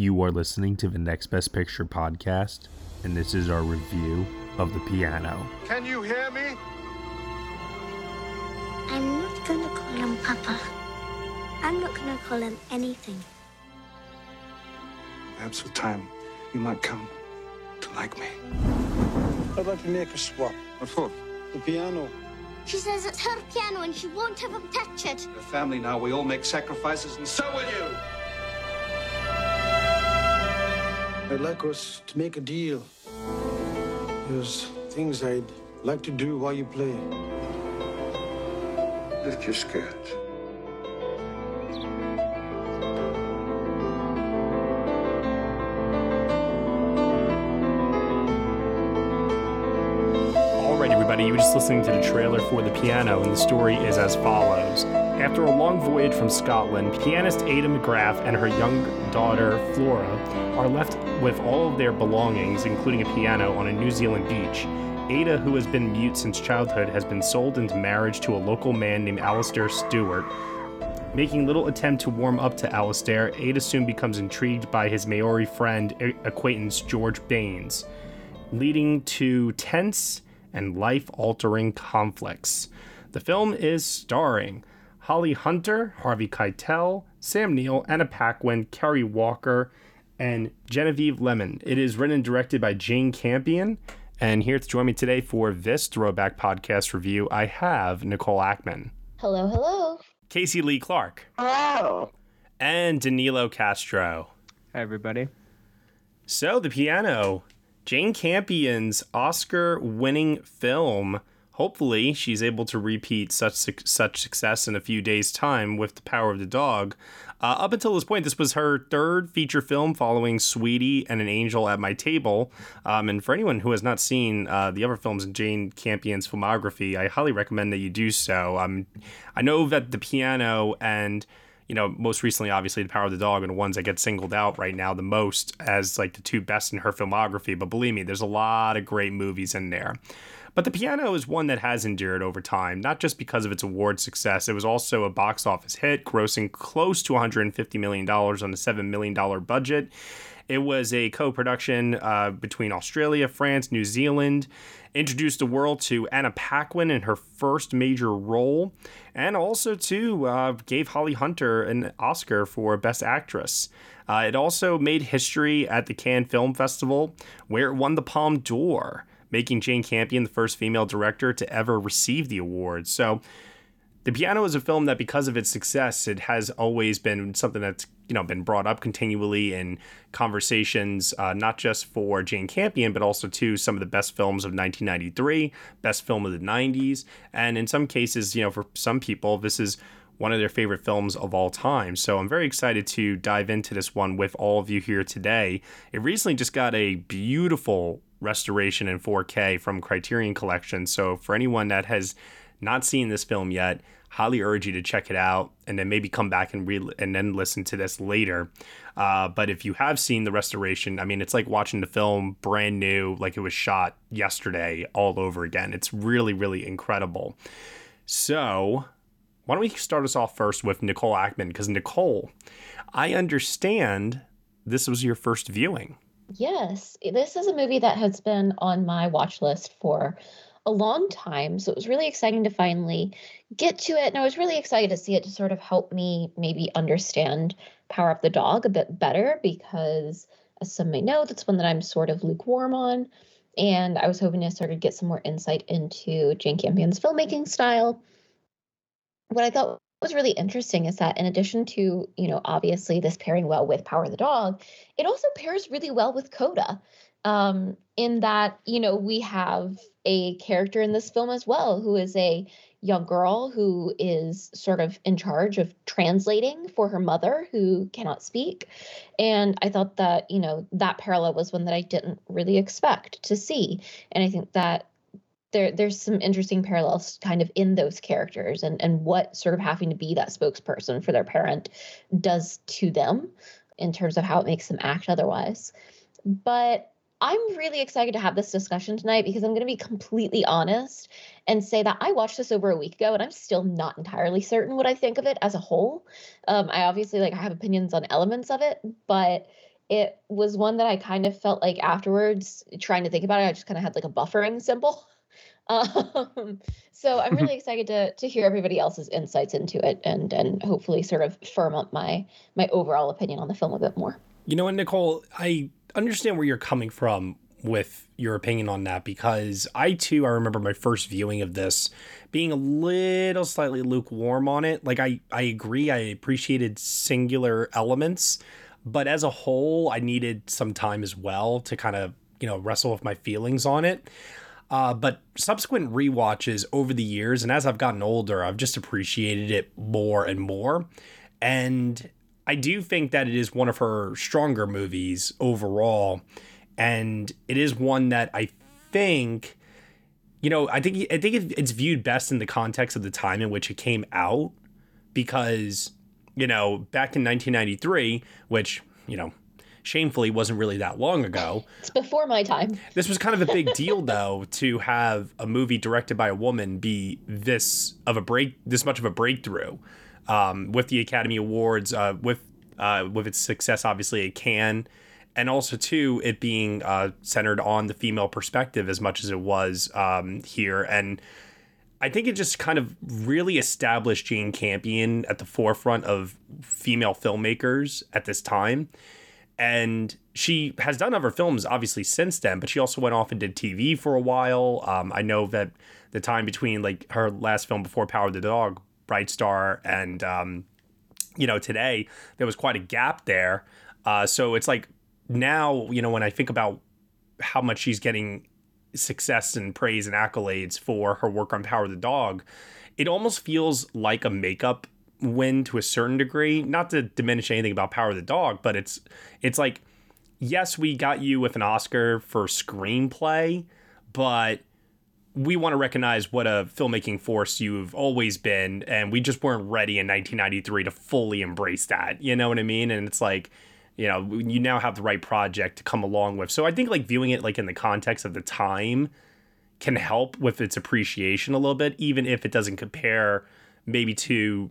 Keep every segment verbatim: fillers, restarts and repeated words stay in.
You are listening to the Next Best Picture podcast, and this is our review of The Piano. Can you hear me? I'm not going to call him Papa. I'm not going to call him anything. Perhaps with time, you might come to like me. I'd like to make a swap. What for? The piano. She says it's her piano and she won't have him touch it. We're a family now. We all make sacrifices, and so will you. I'd like us to make a deal. There's things I'd like to do while you play. Lift your skirt. You were just listening to the trailer for The Piano, and the story is as follows. After a long voyage from Scotland, pianist Ada McGrath and her young daughter, Flora, are left with all of their belongings, including a piano, on a New Zealand beach. Ada, who has been mute since childhood, has been sold into marriage to a local man named Alistair Stewart. Making little attempt to warm up to Alistair, Ada soon becomes intrigued by his Maori friend, acquaintance George Baines, leading to tense and life-altering conflicts. The film is starring Holly Hunter, Harvey Keitel, Sam Neill, Anna Paquin, Carrie Walker, and Genevieve Lemon. It is written and directed by Jane Campion, and here to join me today for this Throwback Podcast review, I have Nicole Ackman. Hello, hello. Casey Lee Clark. Hello. And Danilo Castro. Hi, everybody. So, The Piano, Jane Campion's Oscar-winning film. Hopefully, she's able to repeat such su- such success in a few days' time with The Power of the Dog. Uh, up until this point, this was her third feature film following Sweetie and An Angel at My Table. Um, and for anyone who has not seen uh, the other films in Jane Campion's filmography, I highly recommend that you do so. Um, I know that The Piano and, you know, most recently, obviously, The Power of the Dog and the ones that get singled out right now the most as, like, the two best in her filmography. But believe me, there's a lot of great movies in there. But The Piano is one that has endured over time, not just because of its award success. It was also a box office hit, grossing close to one hundred fifty million dollars on a seven million dollars budget. It was a co-production uh, between Australia, France, New Zealand, introduced the world to Anna Paquin in her first major role, and also, too, uh, gave Holly Hunter an Oscar for Best Actress. Uh, it also made history at the Cannes Film Festival, where it won the Palme d'Or, making Jane Campion the first female director to ever receive the award. So, The Piano is a film that, because of its success, it has always been something that's, you know, been brought up continually in conversations, uh, not just for Jane Campion, but also to some of the best films of nineteen ninety-three, best film of the nineties. And in some cases, you know, for some people, this is one of their favorite films of all time. So I'm very excited to dive into this one with all of you here today. It recently just got a beautiful restoration in four K from Criterion Collection. So for anyone that has not seen this film yet, highly urge you to check it out and then maybe come back and re- and then listen to this later. Uh, but if you have seen the restoration, I mean, it's like watching the film brand new, like it was shot yesterday all over again. It's really, really incredible. So why don't we start us off first with Nicole Ackman? Because Nicole, I understand this was your first viewing. Yes, this is a movie that has been on my watch list for a long time, so it was really exciting to finally get to it, and I was really excited to see it to sort of help me maybe understand Power of the Dog a bit better, because as some may know, that's one that I'm sort of lukewarm on, and I was hoping to sort of get some more insight into Jane Campion's filmmaking style. What I thought was really interesting is that in addition to, you know, obviously this pairing well with Power of the Dog, it also pairs really well with Coda. Um, in that, you know, we have a character in this film as well who is a young girl who is sort of in charge of translating for her mother who cannot speak. And I thought that, you know, that parallel was one that I didn't really expect to see. And I think that there there's some interesting parallels kind of in those characters and, and what sort of having to be that spokesperson for their parent does to them in terms of how it makes them act otherwise. But I'm really excited to have this discussion tonight because I'm going to be completely honest and say that I watched this over a week ago and I'm still not entirely certain what I think of it as a whole. Um, I obviously like I have opinions on elements of it, but it was one that I kind of felt like afterwards, trying to think about it, I just kind of had like a buffering symbol. Um, so I'm really excited to to hear everybody else's insights into it, and and hopefully sort of firm up my my overall opinion on the film a bit more. You know, and Nicole, I understand where you're coming from with your opinion on that, because I too, I remember my first viewing of this being a little slightly lukewarm on it. Like I, I agree. I appreciated singular elements, but as a whole, I needed some time as well to kind of, you know, wrestle with my feelings on it. Uh, but subsequent rewatches over the years, and as I've gotten older, I've just appreciated it more and more. And I do think that it is one of her stronger movies overall. And it is one that I think, you know, I think I think it's viewed best in the context of the time in which it came out, because, you know, back in nineteen ninety-three, which, you know, shamefully wasn't really that long ago. It's before my time. This was kind of a big deal, though, to have a movie directed by a woman be this of a break, this much of a breakthrough, um, with the Academy Awards, uh, with uh, with its success, obviously, at Cannes. And also, too, it being uh, centered on the female perspective as much as it was um, here. And I think it just kind of really established Jane Campion at the forefront of female filmmakers at this time. And she has done other films, obviously, since then, but she also went off and did T V for a while. Um, I know that the time between, like, her last film before Power of the Dog, Bright Star, and, um, you know, today, there was quite a gap there. Uh, so it's like... Now, you know, when I think about how much she's getting success and praise and accolades for her work on Power of the Dog, it almost feels like a makeup win to a certain degree. Not to diminish anything about Power of the Dog, but it's it's like, yes, we got you with an Oscar for screenplay, but we want to recognize what a filmmaking force you've always been, and we just weren't ready in nineteen ninety-three to fully embrace that. You know what I mean? And it's like... You know, you now have the right project to come along with. So I think like viewing it like in the context of the time can help with its appreciation a little bit, even if it doesn't compare maybe to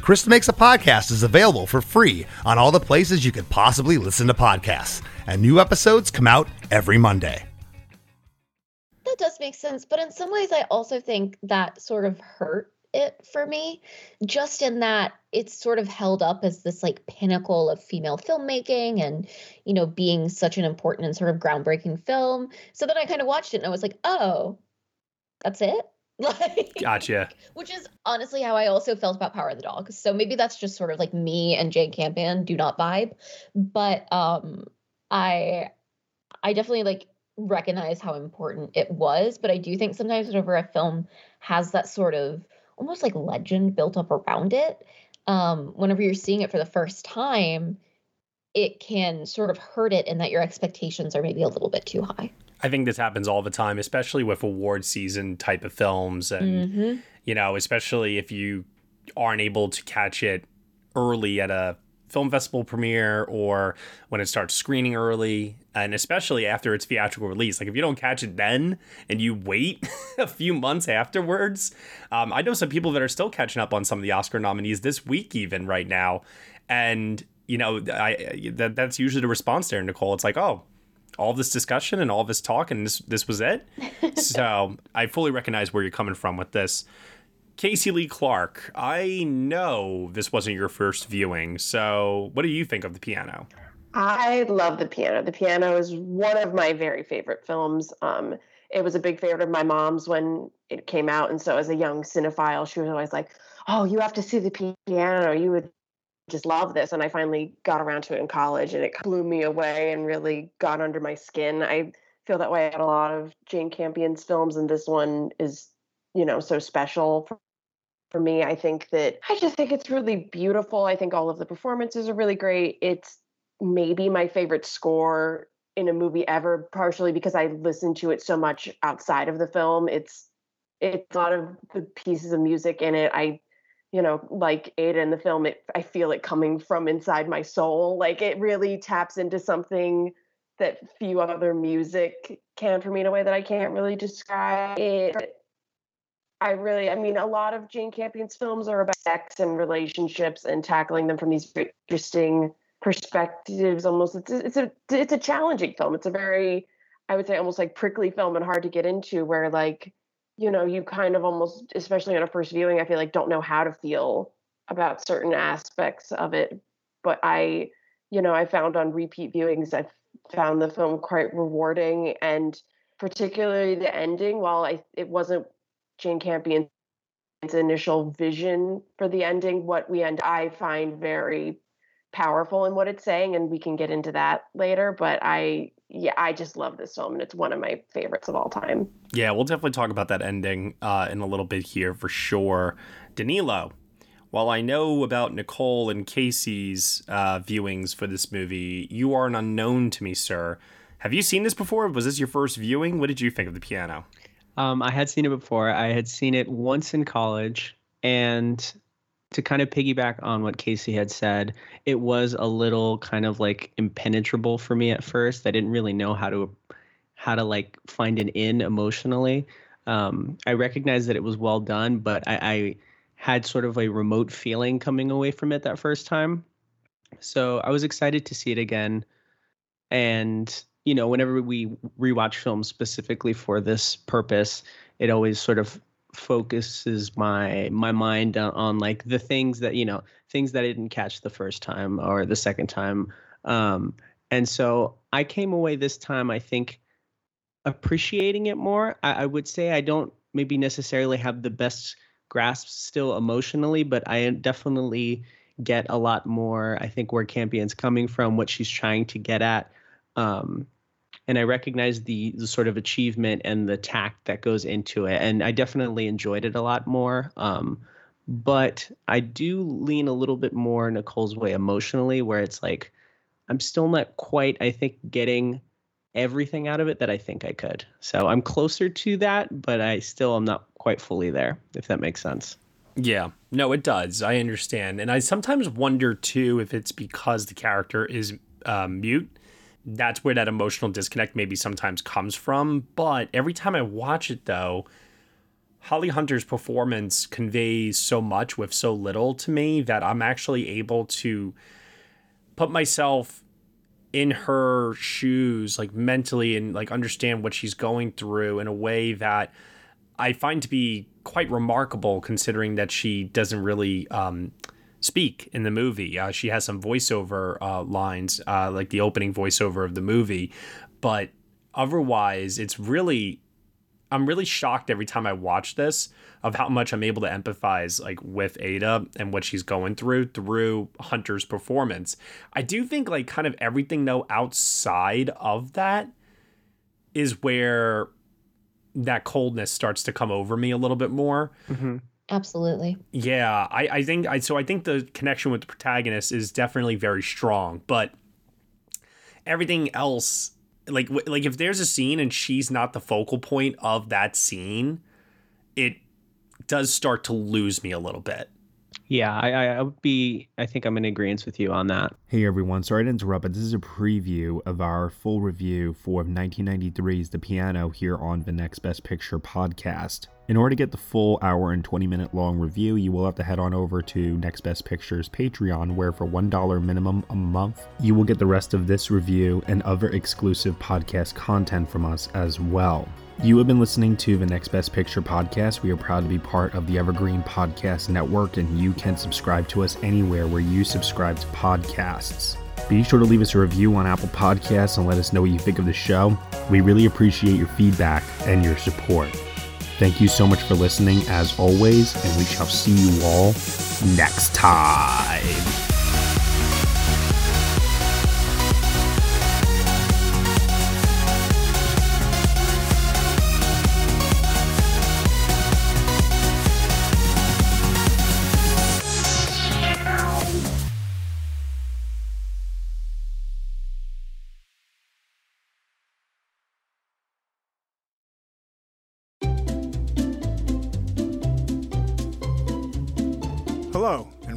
Chris Makes a Podcast is available for free on all the places you could possibly listen to podcasts, and new episodes come out every Monday. That does make sense, but in some ways I also think that sort of hurt it for me, just in that it's sort of held up as this like pinnacle of female filmmaking and, you know, being such an important and sort of groundbreaking film. So then I kind of watched it and I was like, oh, that's it? Like, gotcha. Which is honestly how I also felt about Power of the Dog. So maybe that's just sort of like me and Jane Campion do not vibe. But um, I I definitely like recognize how important it was. But I do think sometimes whenever a film has that sort of almost like legend built up around it, um, whenever you're seeing it for the first time, it can sort of hurt it in that your expectations are maybe a little bit too high. I think this happens all the time, especially with award season type of films. And, mm-hmm. you know, especially if you aren't able to catch it early at a film festival premiere or when it starts screening early, and especially after its theatrical release. Like, if you don't catch it then and you wait a few months afterwards, um, I know some people that are still catching up on some of the Oscar nominees this week, even right now. And, you know, I that that's usually the response there, Nicole. It's like, oh, all this discussion and all this talk and this this was it. So I fully recognize where you're coming from with this. Casey Lee Clark, I know this wasn't your first viewing, so what do you think of The Piano? I love The Piano. The Piano is one of my very favorite films. Um, it was a big favorite of my mom's when it came out, and so as a young cinephile, she was always like, oh, you have to see The Piano. You would just love this. And I finally got around to it in college, and it blew me away and really got under my skin. I feel that way at a lot of Jane Campion's films, and this one is, you know, so special for, for me. I think that I just think it's really beautiful. I think all of the performances are really great. It's maybe my favorite score in a movie ever, partially because I listen to it so much outside of the film. It's it's a lot of the pieces of music in it. I, you know, like Ada in the film, it, I feel it coming from inside my soul. Like, it really taps into something that few other music can for me in a way that I can't really describe it. I really, I mean, a lot of Jane Campion's films are about sex and relationships and tackling them from these very interesting perspectives. Almost, it's a, it's a it's a challenging film. It's a very, I would say, almost like prickly film and hard to get into. Where, like, you know, you kind of almost, especially on a first viewing, I feel like don't know how to feel about certain aspects of it. But I, you know, I found on repeat viewings, I found the film quite rewarding, and particularly the ending. While I, it wasn't Jane Campion's initial vision for the ending, what we end, I find very powerful in what it's saying, and we can get into that later. But I, yeah, I just love this film, and it's one of my favorites of all time. Yeah, we'll definitely talk about that ending uh, in a little bit here for sure. Danilo, while I know about Nicole and Casey's uh, viewings for this movie, you are an unknown to me, sir. Have you seen this before? Was this your first viewing? What did you think of The Piano? Um, I had seen it before. I had seen it once in college, and to kind of piggyback on what Casey had said, it was a little kind of like impenetrable for me at first. I didn't really know how to how to like find an in emotionally. Um, I recognized that it was well done, but I, I had sort of a remote feeling coming away from it that first time. So I was excited to see it again, and you know, whenever we rewatch films specifically for this purpose, it always sort of focuses my my mind on, on like the things that, you know, things that I didn't catch the first time or the second time. Um, and so I came away this time, I think, appreciating it more. I, I would say I don't maybe necessarily have the best grasp still emotionally, but I definitely get a lot more, I think, where Campion's coming from, what she's trying to get at. Um, and I recognize the, the sort of achievement and the tact that goes into it. And I definitely enjoyed it a lot more. Um, but I do lean a little bit more Nicole's way emotionally, where it's like, I'm still not quite, I think, getting everything out of it that I think I could. So I'm closer to that, but I still am not quite fully there, if that makes sense. Yeah, no, it does. I understand. And I sometimes wonder, too, if it's because the character is uh, mute. That's where that emotional disconnect maybe sometimes comes from. But every time I watch it, though, Holly Hunter's performance conveys so much with so little to me that I'm actually able to put myself in her shoes, like mentally, and like understand what she's going through in a way that I find to be quite remarkable, considering that she doesn't really um, speak in the movie. Uh, she has some voiceover uh, lines, uh, like the opening voiceover of the movie. But otherwise, it's really, I'm really shocked every time I watch this of how much I'm able to empathize like with Ada and what she's going through through Hunter's performance. I do think like kind of everything, though, outside of that is where that coldness starts to come over me a little bit more. Mm-hmm. Absolutely. Yeah, I, I think I, so. I think the connection with the protagonist is definitely very strong, but everything else, like like if there's a scene and she's not the focal point of that scene, it does start to lose me a little bit. Yeah, I, I would be. I think I'm in agreement with you on that. Hey everyone, sorry to interrupt, but this is a preview of our full review for nineteen ninety-three's The Piano here on the Next Best Picture podcast. In order to get the full hour and twenty minute long review, you will have to head on over to Next Best Picture's Patreon, where for one dollar minimum a month, you will get the rest of this review and other exclusive podcast content from us as well. You have been listening to the Next Best Picture podcast. We are proud to be part of the Evergreen Podcast Network, and you can subscribe to us anywhere where you subscribe to podcasts. Be sure to leave us a review on Apple Podcasts and let us know what you think of the show. We really appreciate your feedback and your support. Thank you so much for listening, as always, and we shall see you all next time.